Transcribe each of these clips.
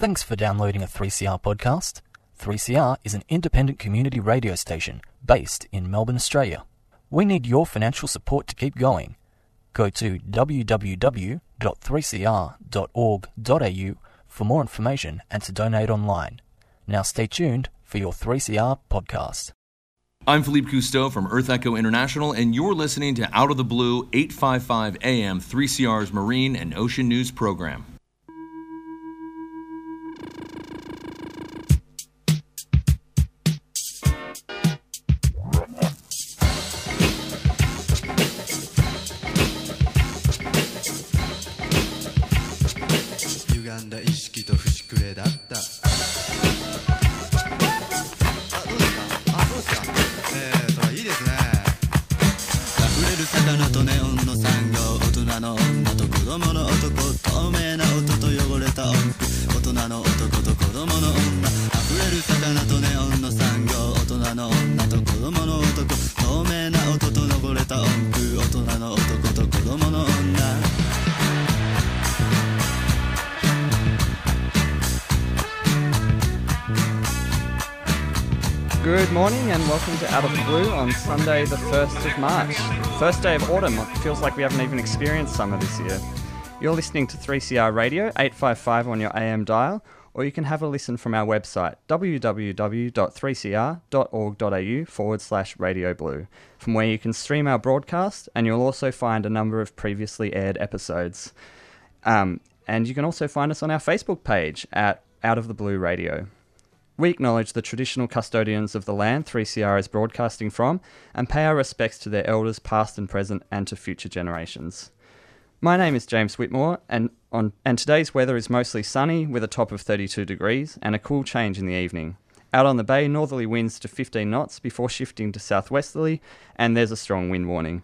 Thanks for downloading a 3CR podcast. 3CR is an independent community radio station based in Melbourne, Australia. We need your financial support to keep going. Go to www.3cr.org.au for more information and to donate online. Now stay tuned for your 3CR podcast. I'm Philippe Cousteau from Earth Echo International, and you're listening to Out of the Blue 855 AM 3CR's Marine and Ocean News Program. Good morning and welcome to Out of the Blue on Sunday the 1st of March. First day of autumn. It feels like we haven't even experienced summer this year. You're listening to 3CR Radio 855 on your AM dial, or you can have a listen from our website www.3cr.org.au/radioblue, from where you can stream our broadcast, and you'll also find a number of previously aired episodes. And you can also find us on our Facebook page at Out of the Blue Radio. We acknowledge the traditional custodians of the land 3CR is broadcasting from and pay our respects to their elders past and present and to future generations. My name is James Whitmore, and today's weather is mostly sunny with a top of 32 degrees and a cool change in the evening. Out on the bay, northerly winds to 15 knots before shifting to southwesterly, and there's a strong wind warning.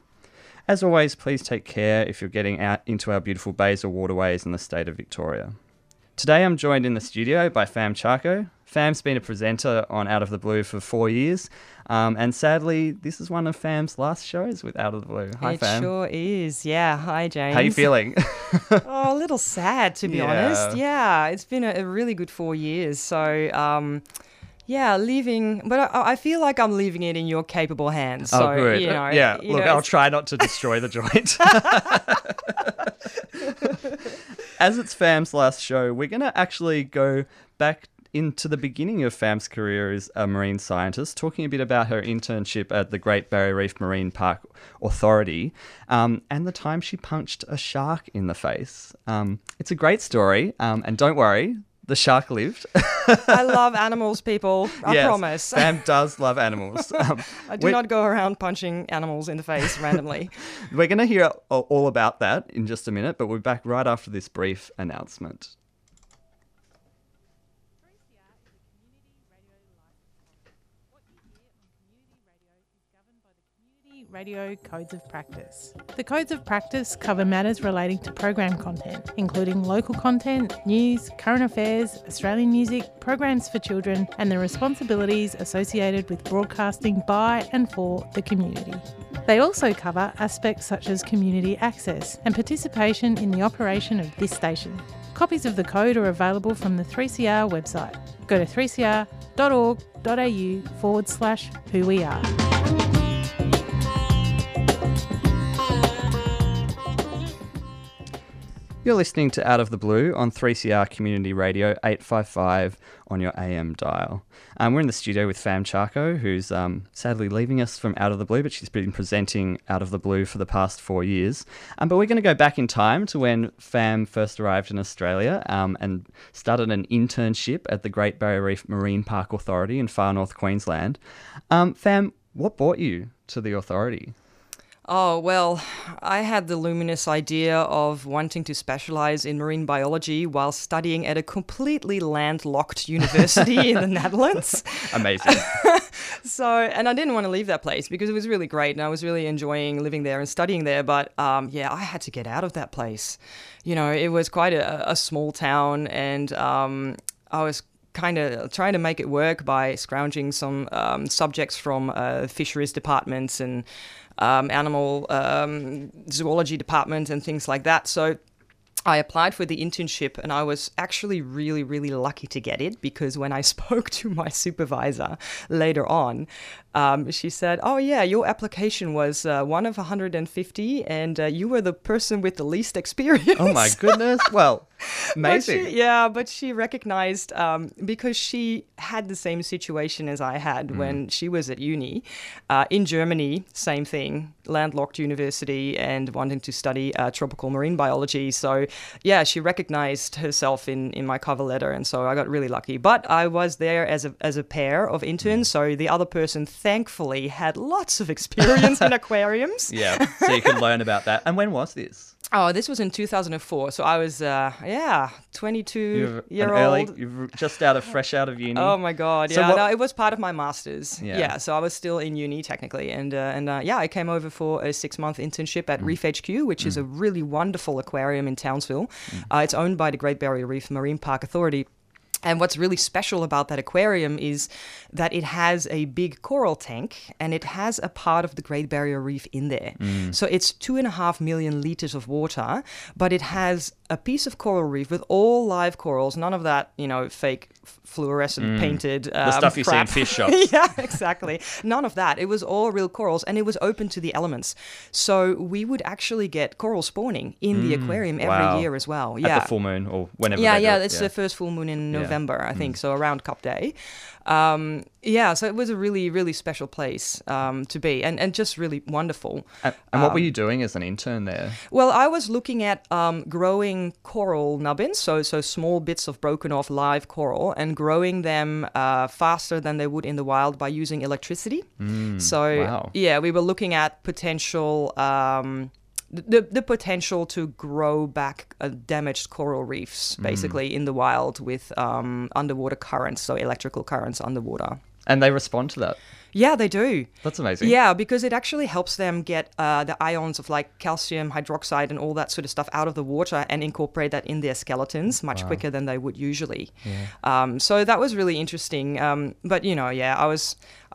As always, please take care if you're getting out into our beautiful bays or waterways in the state of Victoria. Today I'm joined in the studio by Fam Charko. Fam's been a presenter on Out of the Blue for 4 years, and sadly, this is one of Fam's last shows with Out of the Blue. Hi, Fam. It sure is. Yeah. Hi, James. How are you feeling? Oh, a little sad, to be honest. Yeah. It's been a really good 4 years. So, leaving, but I feel like I'm leaving it in your capable hands. So, oh, good. You know, yeah. Look, I'll try not to destroy the joint. As it's Fam's last show, we're going to actually go back into the beginning of Fam's career as a marine scientist, talking a bit about her internship at the Great Barrier Reef Marine Park Authority, and the time she punched a shark in the face. It's a great story, and don't worry, the shark lived. I love animals, people. I promise. Fam does love animals. I do not go around punching animals in the face randomly. We're going to hear all about that in just a minute, but we're back right after this brief announcement. Radio Codes of Practice. The Codes of Practice cover matters relating to program content, including local content, news, current affairs, Australian music, programs for children, and the responsibilities associated with broadcasting by and for the community. They also cover aspects such as community access and participation in the operation of this station. Copies of the code are available from the 3CR website. Go to 3cr.org.au/whoweare. You're listening to Out of the Blue on 3CR Community Radio 855 on your AM dial. We're in the studio with Fam Charko, who's sadly leaving us from Out of the Blue, but she's been presenting Out of the Blue for the past 4 years. But we're going to go back in time to when Fam first arrived in Australia and started an internship at the Great Barrier Reef Marine Park Authority in far north Queensland. Fam, what brought you to the authority? Oh, well, I had the luminous idea of wanting to specialise in marine biology while studying at a completely landlocked university in the Netherlands. Amazing. And I didn't want to leave that place because it was really great and I was really enjoying living there and studying there. But I had to get out of that place. You know, it was quite a small town, and I was kind of trying to make it work by scrounging some subjects from fisheries departments and animal zoology department and things like that. So I applied for the internship and I was actually really, really lucky to get it, because when I spoke to my supervisor later on, she said, oh yeah, your application was one of 150 and you were the person with the least experience. Oh my goodness. Well, amazing. But she recognized, because she had the same situation as I had when she was at uni. In Germany, same thing, landlocked university and wanting to study tropical marine biology. So yeah, she recognized herself in my cover letter, and so I got really lucky. But I was there as a pair of interns, so the other person thankfully had lots of experience in aquariums. Yeah, so you can learn about that. And when was this? Oh, this was in 2004. So I was, 22-year-old. You're just fresh out of uni. Oh my God! Yeah, so it was part of my masters. Yeah. So I was still in uni technically, and I came over for a 6-month internship at Reef HQ, which is a really wonderful aquarium in Townsville. It's owned by the Great Barrier Reef Marine Park Authority. And what's really special about that aquarium is that it has a big coral tank and it has a part of the Great Barrier Reef in there. So it's 2.5 million liters of water, but it has a piece of coral reef with all live corals, none of that, fake fluorescent painted the stuff you see in fish shops. Yeah, exactly. None of that. It was all real corals, and it was open to the elements. So we would actually get coral spawning in the aquarium every year as well. Yeah. At the full moon or whenever. Yeah, it's the first full moon in November, I think, so around Cup Day. So it was a really, really special place to be, and just really wonderful. And what were you doing as an intern there? Well, I was looking at growing coral nubbins, so small bits of broken off live coral, and growing them faster than they would in the wild by using electricity. We were looking at potential... The potential to grow back damaged coral reefs, basically, in the wild with underwater currents, so electrical currents underwater. And they respond to that? Yeah, they do. That's amazing. Yeah, because it actually helps them get the ions of calcium hydroxide and all that sort of stuff out of the water and incorporate that in their skeletons much quicker than they would usually. Yeah. So that was really interesting. I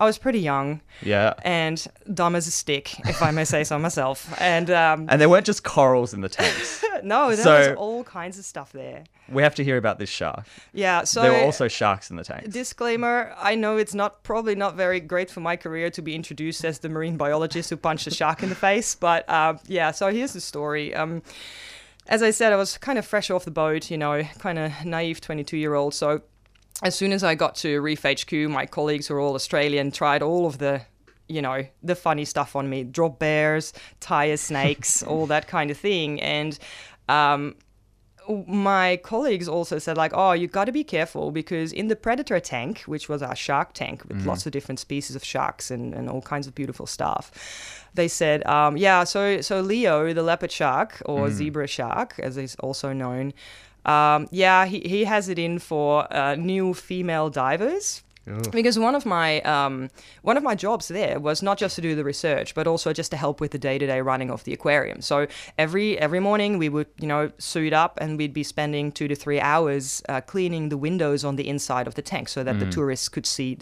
was pretty young. Yeah. And dumb as a stick, if I may say so myself. And there weren't just corals in the tanks. No, there was all kinds of stuff there. We have to hear about this shark. Yeah. So there were also sharks in the tanks. Disclaimer: I know it's probably not very great for my career to be introduced as the marine biologist who punched a shark in the face, but so here's the story. As I said, I was kind of fresh off the boat, kind of naive 22-year-old, so as soon as I got to Reef HQ, my colleagues who are all Australian tried all of the funny stuff on me: drop bears, tire snakes, all that kind of thing. And my colleagues also said, you've got to be careful, because in the predator tank, which was our shark tank with lots of different species of sharks and all kinds of beautiful stuff, they said, so Leo, the leopard shark, or zebra shark, as is also known, he has it in for new female divers. Because one of my jobs there was not just to do the research, but also just to help with the day-to-day running of the aquarium. So every morning we would suit up, and we'd be spending 2 to 3 hours cleaning the windows on the inside of the tank so that the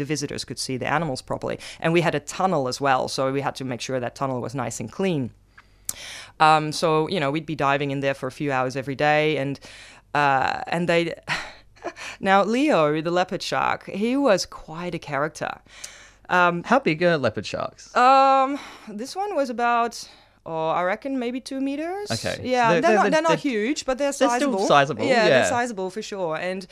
visitors could see the animals properly. And we had a tunnel as well, so we had to make sure that tunnel was nice and clean. We'd be diving in there for a few hours every day, and they. Now, Leo, the leopard shark, he was quite a character. How big are leopard sharks? This one was about, I reckon, maybe 2 meters. Okay. Yeah, they're not huge, but they're sizable. They're still sizable. Yeah, they're sizable for sure. And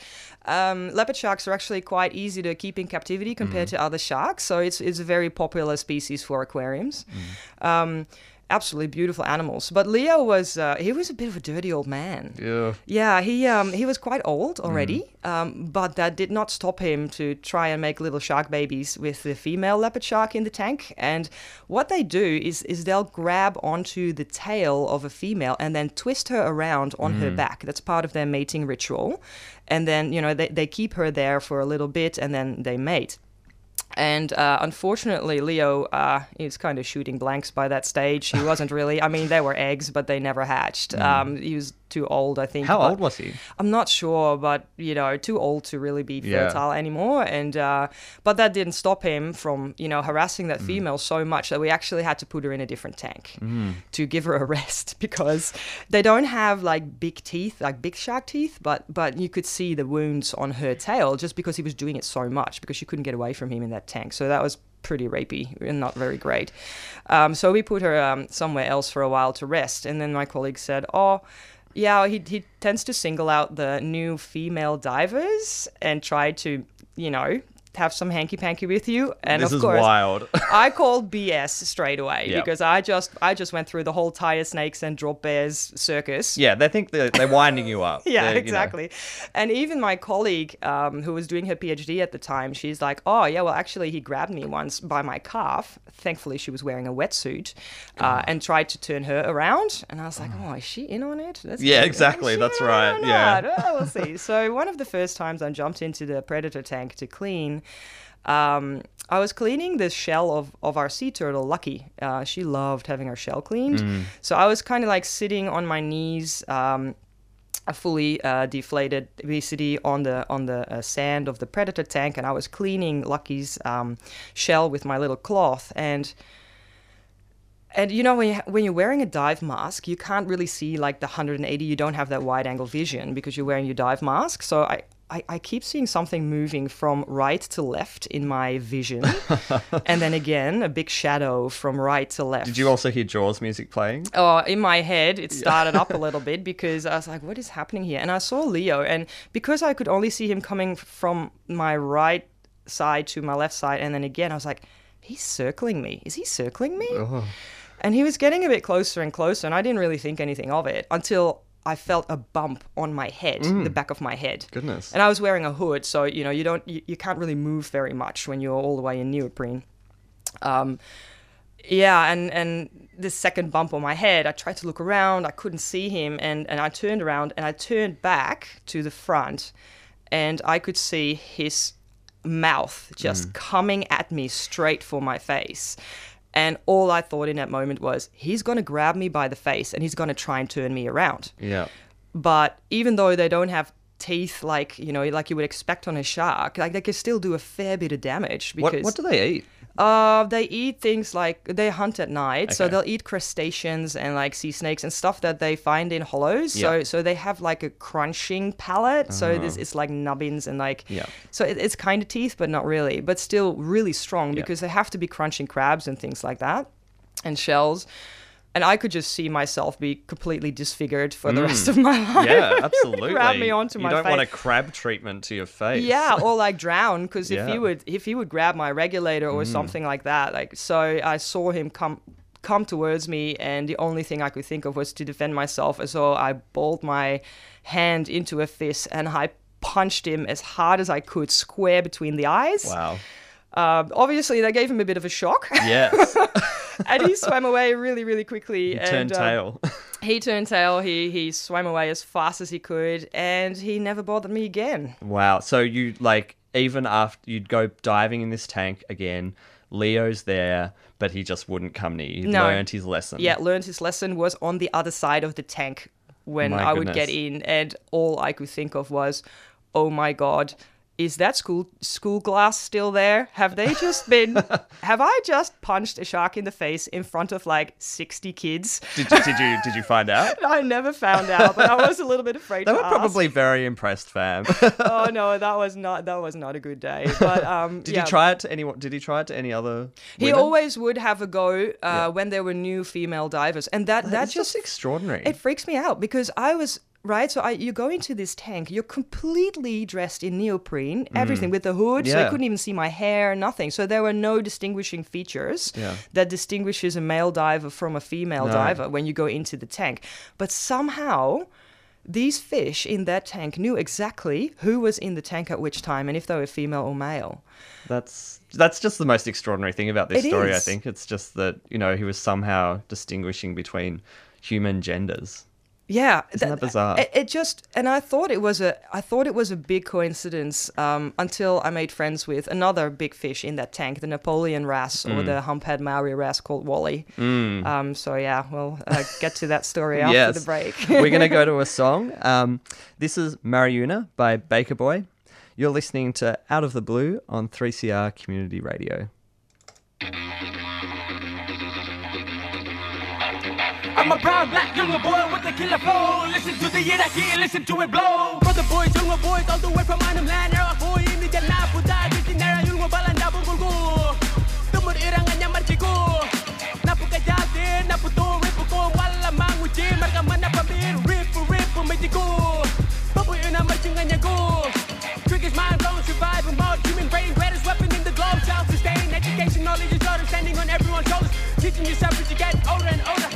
leopard sharks are actually quite easy to keep in captivity compared to other sharks. So it's a very popular species for aquariums. Absolutely beautiful animals. But Leo was he was a bit of a dirty old man. Yeah. Yeah, he was quite old already, but that did not stop him to try and make little shark babies with the female leopard shark in the tank. And what they do is they'll grab onto the tail of a female and then twist her around on her back. That's part of their mating ritual. And then, they keep her there for a little bit and then they mate. And unfortunately, Leo is kind of shooting blanks by that stage. He wasn't really, I mean, there were eggs, but they never hatched. He was too old, I think. How old was he? I'm not sure, but, you know, too old to really be fertile anymore. And but that didn't stop him from, you know, harassing that female so much that we actually had to put her in a different tank to give her a rest, because they don't have, like, big teeth, like big shark teeth, but you could see the wounds on her tail just because he was doing it so much, because she couldn't get away from him in that tank. So that was pretty rapey and not very great. So we put her somewhere else for a while to rest. And then my colleague said, oh, yeah, he tends to single out the new female divers and try to, you know, have some hanky-panky with you. And this, of course, is wild. I called BS straight away because I just went through the whole tire snakes and drop bears circus. Yeah, they think they're winding you up. Yeah, exactly. You know. And even my colleague who was doing her PhD at the time, she's like, oh, yeah, well, actually, he grabbed me once by my calf. Thankfully, she was wearing a wetsuit and tried to turn her around. And I was like, oh, is she in on it? That's exactly. That's right. Yeah, well, we'll see. So one of the first times I jumped into the predator tank to clean, I was cleaning the shell of our sea turtle, Lucky. She loved having her shell cleaned. So I was kind of like sitting on my knees, a fully deflated obesity on the sand of the predator tank, and I was cleaning Lucky's shell with my little cloth. And you know, when you're wearing a dive mask, you can't really see like the 180. You don't have that wide-angle vision because you're wearing your dive mask. So I keep seeing something moving from right to left in my vision. And then again, a big shadow from right to left. Did you also hear Jaws music playing? Oh, in my head, it started up a little bit because I was like, what is happening here? And I saw Leo, and because I could only see him coming from my right side to my left side, and then again, I was like, he's circling me. Is he circling me? Oh. And he was getting a bit closer and closer, and I didn't really think anything of it until I felt a bump on my head, the back of my head. Goodness. And I was wearing a hood, so, you know, you can't really move very much when you're all the way in neoprene. And the second bump on my head, I tried to look around, I couldn't see him, and I turned around, and I turned back to the front, and I could see his mouth just coming at me straight for my face. And all I thought in that moment was, he's going to grab me by the face and he's going to try and turn me around. Yeah. But even though they don't have teeth like, you know, like you would expect on a shark, like they can still do a fair bit of damage. Because what do they eat? They eat things like, they hunt at night, so they'll eat crustaceans and like sea snakes and stuff that they find in hollows. Yeah. So they have like a crunching palate. Uh-huh. So it's like nubbins and like, so it's kind of teeth, but not really, but still really strong because they have to be crunching crabs and things like that and shells. And I could just see myself be completely disfigured for the rest of my life. Yeah, absolutely. Grab me onto my face. You don't want a crab treatment to your face. Yeah, or like drown, because if he would grab my regulator or something like that, like, so I saw him come towards me, and the only thing I could think of was to defend myself. And so I balled my hand into a fist and I punched him as hard as I could, square between the eyes. Wow. Obviously, that gave him a bit of a shock. Yes. And he swam away really, really quickly. He turned tail. He swam away as fast as he could, and he never bothered me again. Wow. So you, like, even after you'd go diving in this tank again, Leo's there, but he just wouldn't come near you. He learned his lesson. Yeah, learned his lesson, was on the other side of the tank when I would get in, and all I could think of was, oh my God, is that school glass still there? Have I just punched a shark in the face in front of like 60 kids? Did you find out? I never found out, but I was a little bit afraid to ask. They were probably very impressed, fam. Oh no, that was not a good day. But did he try it to any other women? He always would have a go when there were new female divers. And that's just extraordinary. It freaks me out because I was you go into this tank, you're completely dressed in neoprene, everything with the hood, so I couldn't even see my hair, nothing. So there were no distinguishing features that distinguishes a male diver from a female diver when you go into the tank. But somehow these fish in that tank knew exactly who was in the tank at which time and if they were female or male. That's just the most extraordinary thing about this story, I think. It's just that, you know, he was somehow distinguishing between human genders. Yeah, isn't that bizarre? It just, and I thought it was a big coincidence until I made friends with another big fish in that tank, the Napoleon wrasse or the humphead Maori wrasse called Wally. So yeah, we'll get to that story after the break. We're gonna go to a song. This is Marryuna by Baker Boy. You're listening to Out of the Blue on 3CR Community Radio. I'm a proud black younger boy with the killer flow. Listen to the Iraqi, listen to it blow. For the boys, younger boys, all the way from Anamland. Era boy, ini jana puda, ini nara younger balanda bungugu. Tumur irangannya marchiku. Napu kejati, napu tu ripuku. Walla manguji, mereka mana pamir. Ripu, ripu, mejiku. Babu ina marchingannya ku. Triggers mind blown, survival mode. Human brain, greatest weapon in the globe. Self-sustained education, knowledge is order. Standing on everyone's shoulders. Teaching yourself as you get older and older.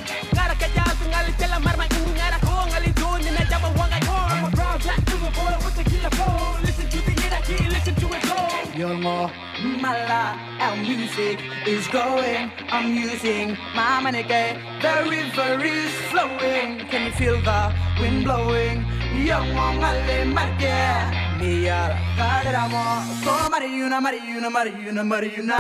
Mala, our music is growing. I'm using my mannequin. The river is flowing. Can you feel the wind blowing? Yo, male, marque. Mia, paderamo. So, Marryuna, Marryuna, Marryuna, Marryuna.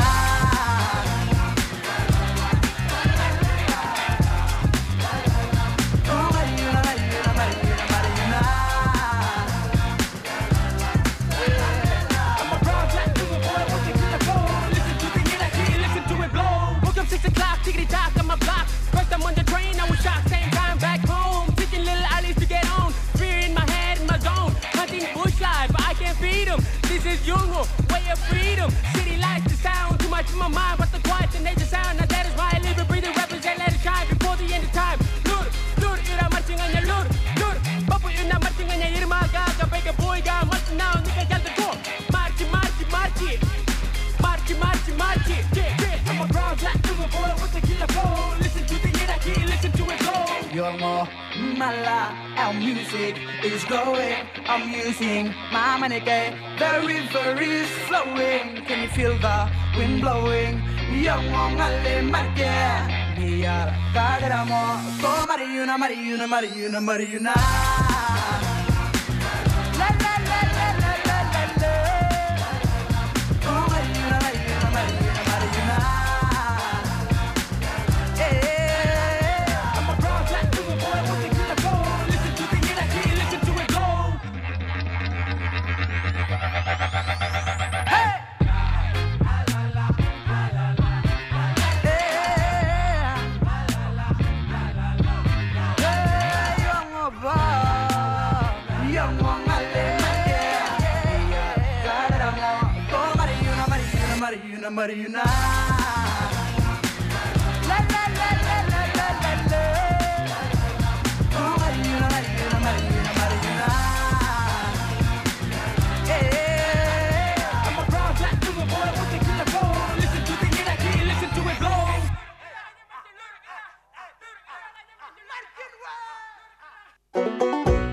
Jungle, way of freedom, city lights, the sound, too much in my mind, but the quiet, the nature sound, now that is why I live and breathe and represent, let it shine before the end of time. Lur, lur, ira marching on your lur, lur, papu ina marching on your irma, gaga, bega, boy, ga, marching now, nigga, yell the door, marchi, marchi, marchi, marchi, marchi, marchi, yeah, yeah, I'm a brown, black, silver boy with the killer flow, listen to the Iraqi, listen to it blow. You're more mala, our music is growing, I'm using my mannequin. The river is flowing. Can you feel the wind blowing? Yo, male, marque. Mia, paderamo. So, Marryuna, Marryuna, Marryuna, Marryuna. La, la, la, la, la, la, la, la. So, Marryuna, Marryuna, Marryuna, Marryuna. Yeah. I'm a proud black people, boy, with the killer flow. Listen to the energy, listen to it blow. Marryuna, la la la la la la la la. Oh Marryuna, Marryuna, Marryuna, Marryuna. Yeah, I'm a proud black people, boy with the killer flow. Listen to the energy, listen to it blow.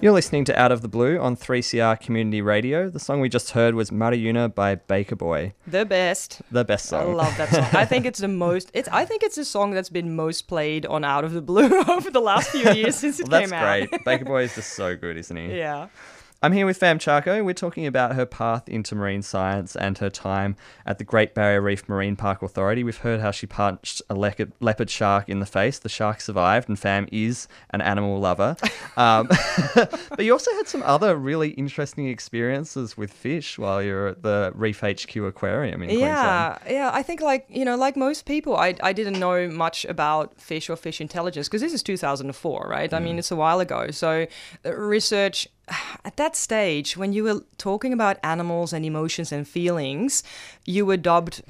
You're listening to Out of the Blue on 3CR Community Radio. The song we just heard was Marryuna by Baker Boy. The best song. I love that song. I think it's the most. I think it's the song that's been most played on Out of the Blue over the last few years since it came out. That's great. Baker Boy is just so good, isn't he? Yeah. I'm here with Fam Charko. We're talking about her path into marine science and her time at the Great Barrier Reef Marine Park Authority. We've heard how she punched a leopard shark in the face. The shark survived, and Fam is an animal lover. But you also had some other really interesting experiences with fish while you were at the Reef HQ aquarium in Queensland. Yeah, I think like most people, I didn't know much about fish or fish intelligence because this is 2004, right? I mean, it's a while ago. So research... At that stage, when you were talking about animals and emotions and feelings, you were dubbed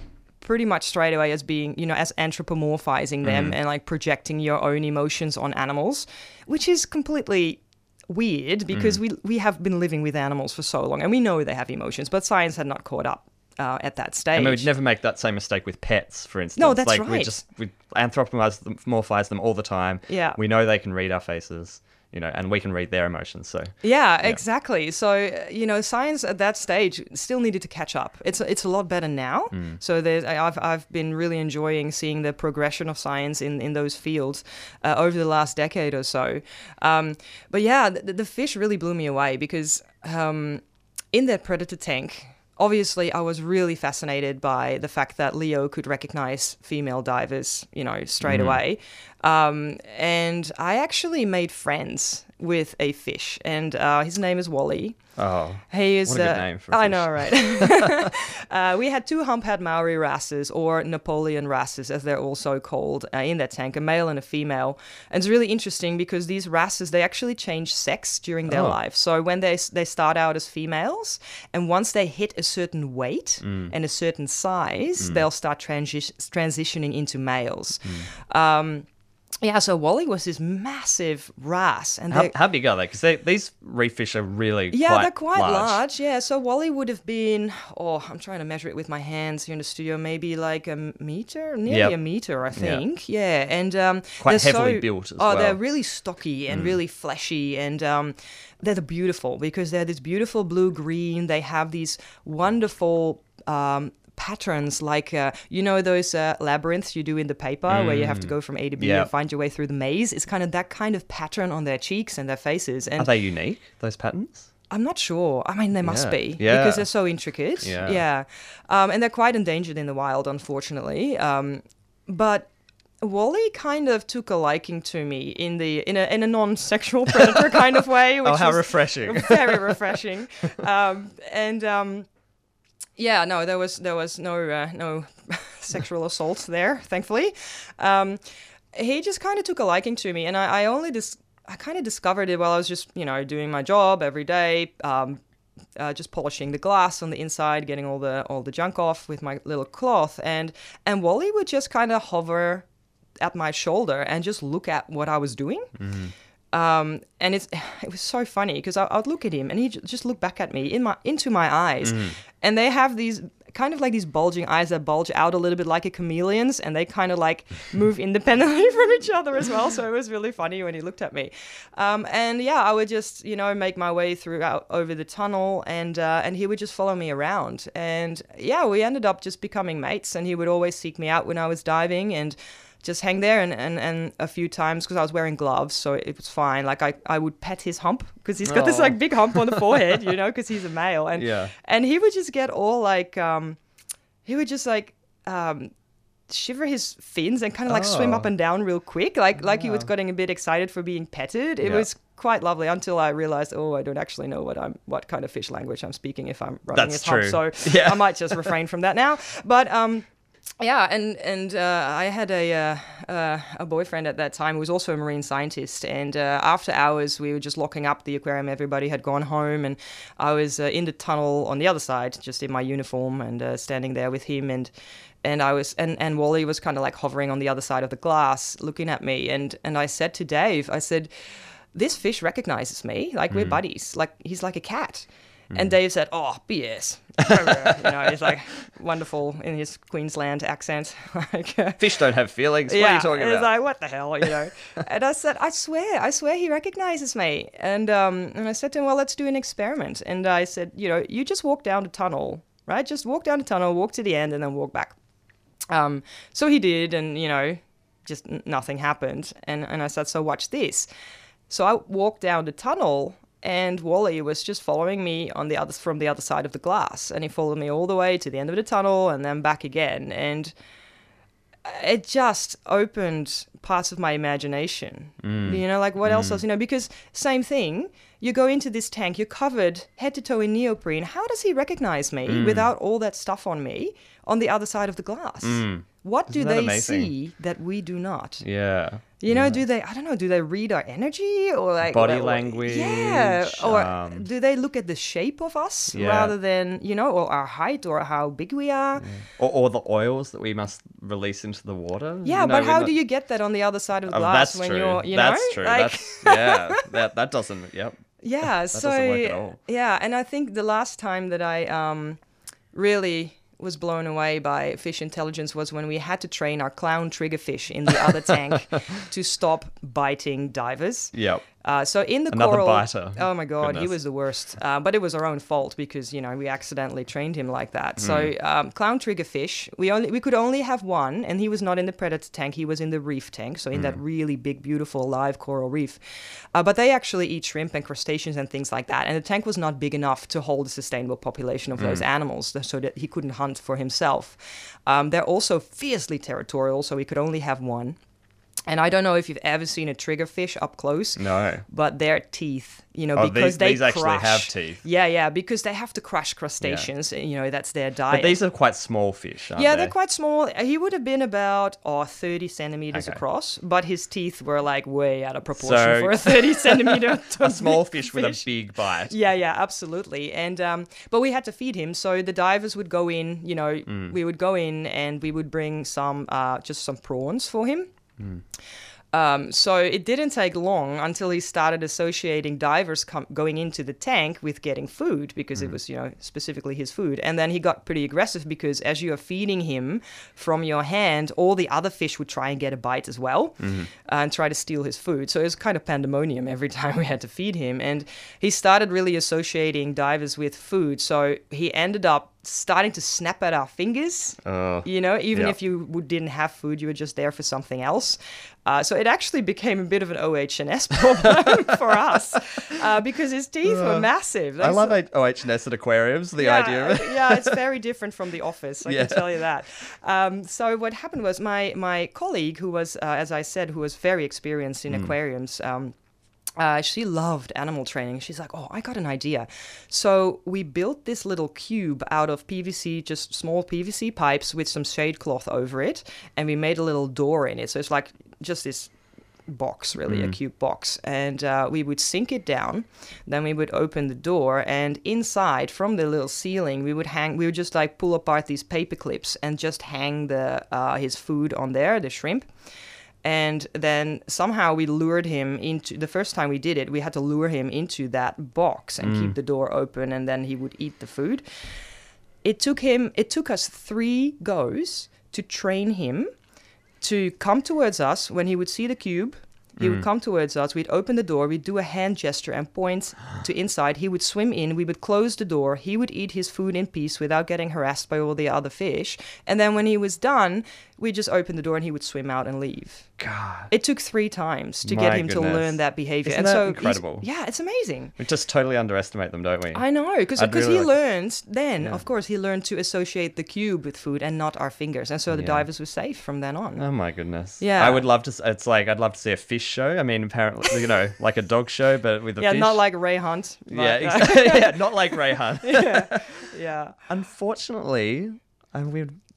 pretty much straight away as being, as anthropomorphizing them and like projecting your own emotions on animals, which is completely weird because we have been living with animals for so long and we know they have emotions, but science had not caught up at that stage. And we'd never make that same mistake with pets, for instance. No, that's right. We anthropomorphize them, morphize them all the time. Yeah. We know they can read our faces, you know, and we can read their emotions. So yeah, exactly. So, you know, science at that stage still needed to catch up. It's a lot better now. So I've been really enjoying seeing the progression of science in those fields over the last decade or so. But yeah, the fish really blew me away because in their predator tank, obviously, I was really fascinated by the fact that Leo could recognize female divers, you know, straight away. And I actually made friends with a fish, and his name is Wally. Oh, he is what a good name for a fish. I know, right? We had two humphead Maori wrasses, or Napoleon wrasses, as they're also called, in that tank, a male and a female. And it's really interesting because these wrasses, they actually change sex during their life. So when they start out as females, and once they hit a certain weight and a certain size, they'll start transitioning into males. Yeah, so Wally was this massive wrasse. And how big are they? Because these reef fish are really quite large. Yeah, so Wally would have been, I'm trying to measure it with my hands here in the studio, maybe like a meter, nearly a meter, I think. Yeah, and quite heavily built as well. Oh, they're really stocky and really fleshy, and they're beautiful because they're this beautiful blue-green. They have these wonderful patterns, like you know those labyrinths you do in the paper where you have to go from A to B and find your way through the maze. It's kind of that kind of pattern on their cheeks and their faces. And are they unique, those patterns? I'm not sure. I mean, they must be because they're so intricate. And they're quite endangered in the wild, unfortunately. But Wally kind of took a liking to me in a non-sexual predator kind of way. Which how refreshing! Very refreshing. Yeah, no, there was no sexual assault there, thankfully. He just kind of took a liking to me, and I kind of discovered it while I was just, you know, doing my job every day, just polishing the glass on the inside, getting all the junk off with my little cloth, and Wally would just kind of hover at my shoulder and just look at what I was doing. And it was so funny because I'd look at him and he just looked back at me into my eyes, and they have these kind of like these bulging eyes that bulge out a little bit like a chameleon's, and they kind of like move independently from each other as well. So it was really funny when he looked at me. And yeah, I would just, you know, make my way over the tunnel, and he would just follow me around. And yeah, we ended up just becoming mates, and he would always seek me out when I was diving and just hang there and a few times, because I was wearing gloves, so it was fine. Like I would pet his hump because he's got this like big hump on the forehead, you know, because he's a male. And and he would just get all like, he would just like shiver his fins and kind of like swim up and down real quick. Like he was getting a bit excited for being petted. It was quite lovely until I realized, I don't actually know what kind of fish language I'm speaking if I'm rubbing his hump. So I might just refrain from that now. But yeah, and I had a boyfriend at that time who was also a marine scientist, and after hours we were just locking up the aquarium. Everybody had gone home, and I was in the tunnel on the other side, just in my uniform, and standing there with him, and I was and Wally was kind of like hovering on the other side of the glass, looking at me, and I said to Dave, I said, "This fish recognizes me. Like we're buddies. Like he's like a cat." And Dave said, BS. You know, he's like wonderful in his Queensland accent. Fish don't have feelings. What are you talking about? He's like, what the hell, you know? And I said, I swear he recognizes me. And I said to him, well, let's do an experiment. And I said, you know, you just walk down the tunnel, right? Just walk down the tunnel, walk to the end, and then walk back. So he did, and, you know, just nothing happened. And I said, so watch this. So I walked down the tunnel, and Wally was just following me from the other side of the glass, and he followed me all the way to the end of the tunnel and then back again. And it just opened parts of my imagination. You know, like what else was, you know, because same thing, you go into this tank, you're covered head to toe in neoprene. How does he recognize me without all that stuff on me on the other side of the glass? What do they see that we do not? Yeah. You know, do they, I don't know, do they read our energy or like body language? Yeah. Or do they look at the shape of us rather than, you know, or our height or how big we are? Yeah. Or the oils that we must release into the water? Yeah, you know, but how do you get that on the other side of the glass when you're, you know? That's true. Like... That's, yeah, that doesn't, yep. Yeah, that doesn't work at all. Yeah, and I think the last time that I really... was blown away by fish intelligence was when we had to train our clown triggerfish in the other tank to stop biting divers. Yep. So in the coral, biter. Oh my God, goodness. He was the worst. But it was our own fault because, you know, we accidentally trained him like that. So clown triggerfish, we could only have one, and he was not in the predator tank. He was in the reef tank. So in that really big, beautiful live coral reef. But they actually eat shrimp and crustaceans and things like that. And the tank was not big enough to hold a sustainable population of those animals, so that he couldn't hunt for himself. They're also fiercely territorial, so we could only have one. And I don't know if you've ever seen a triggerfish up close. No. But their teeth, you know, because they crush. These actually have teeth. Yeah, yeah, because they have to crush crustaceans. Yeah. You know, that's their diet. But these are quite small fish, aren't they? Yeah, they're quite small. He would have been about 30 centimeters across, but his teeth were like way out of proportion for a 30 centimeter. A small fish with a big bite. Yeah, yeah, absolutely. And but we had to feed him, so the divers would go in. You know, we would go in and we would bring some just some prawns for him. So it didn't take long until he started associating divers going into the tank with getting food, because it was, you know, specifically his food. And then he got pretty aggressive because as you are feeding him from your hand, all the other fish would try and get a bite as well and try to steal his food. So it was kind of pandemonium every time we had to feed him. And he started really associating divers with food. So he ended up starting to snap at our fingers, you know, even if you didn't have food, you were just there for something else. So it actually became a bit of an OH&S problem for us because his teeth were massive. I love OH&S at aquariums, the idea of it. Yeah, it's very different from The Office, I can tell you that. So what happened was my colleague, who was, as I said, who was very experienced in aquariums, she loved animal training. She's like, oh, I got an idea. So we built this little cube out of PVC, just small PVC pipes with some shade cloth over it. And we made a little door in it. So it's like just this box, really, a cube box. And we would sink it down. Then we would open the door. And inside, from the little ceiling, we would just like pull apart these paper clips and just hang his food on there, the shrimp. And then somehow we lured him into, the first time we did it, we had to lure him into that box and keep the door open, and then he would eat the food. It took us 3 goes to train him to come towards us. When he would see the cube, he would come towards us, we'd open the door, we'd do a hand gesture and point to inside, he would swim in, we would close the door, he would eat his food in peace without getting harassed by all the other fish. And then when he was done, we just opened the door and he would swim out and leave. God. It took 3 times to get him to learn that behavior. Isn't that incredible? Yeah, it's amazing. We just totally underestimate them, don't we? I know, because he learned then, of course, he learned to associate the cube with food and not our fingers. And so the divers were safe from then on. Oh my goodness. Yeah. I would love to, it's like, I'd love to see a fish show. I mean, apparently, you know, like a dog show, but with a fish. Yeah, not like Ray Hunt. Yeah, exactly. Yeah, not like Ray Hunt. Yeah. Yeah. Unfortunately,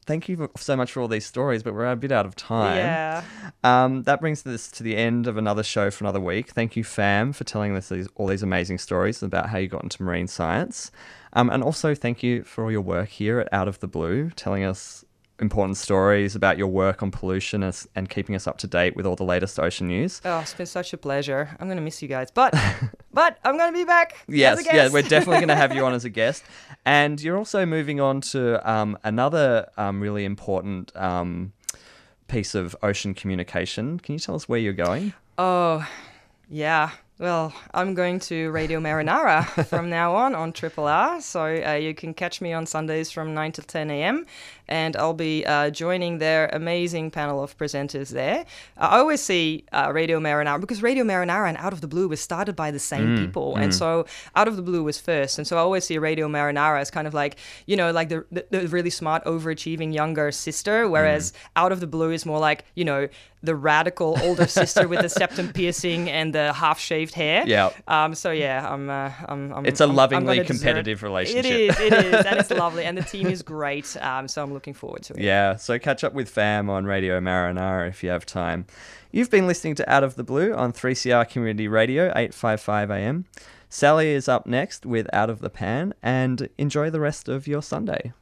thank you so much for all these stories, but we're a bit out of time. Yeah. That brings this to the end of another show for another week. Thank you, Fam, for telling us all these amazing stories about how you got into marine science. And also thank you for all your work here at Out of the Blue, telling us important stories about your work on pollution and keeping us up to date with all the latest ocean news. Oh, it's been such a pleasure. I'm going to miss you guys, but I'm going to be back. Yes, as a guest. Yeah, we're definitely going to have you on as a guest. And you're also moving on to another really important piece of ocean communication. Can you tell us where you're going? Oh, yeah. Well, I'm going to Radio Marinara from now on Triple R. So you can catch me on Sundays from 9 to 10 a.m. And I'll be joining their amazing panel of presenters there. I always see Radio Marinara, because Radio Marinara and Out of the Blue was started by the same people. And so Out of the Blue was first. And so I always see Radio Marinara as kind of like, you know, like the really smart, overachieving younger sister, whereas Out of the Blue is more like, you know, the radical older sister with the septum piercing and the half-shaved hair. Yeah. So yeah, I'm it's a lovingly competitive relationship. It is, and it's lovely, and the team is great. So I'm looking forward to it. Yeah. So catch up with Fam on Radio Marinara if you have time. You've been listening to Out of the Blue on 3CR Community Radio, 855 AM. Sally is up next with Out of the Pan, and enjoy the rest of your Sunday.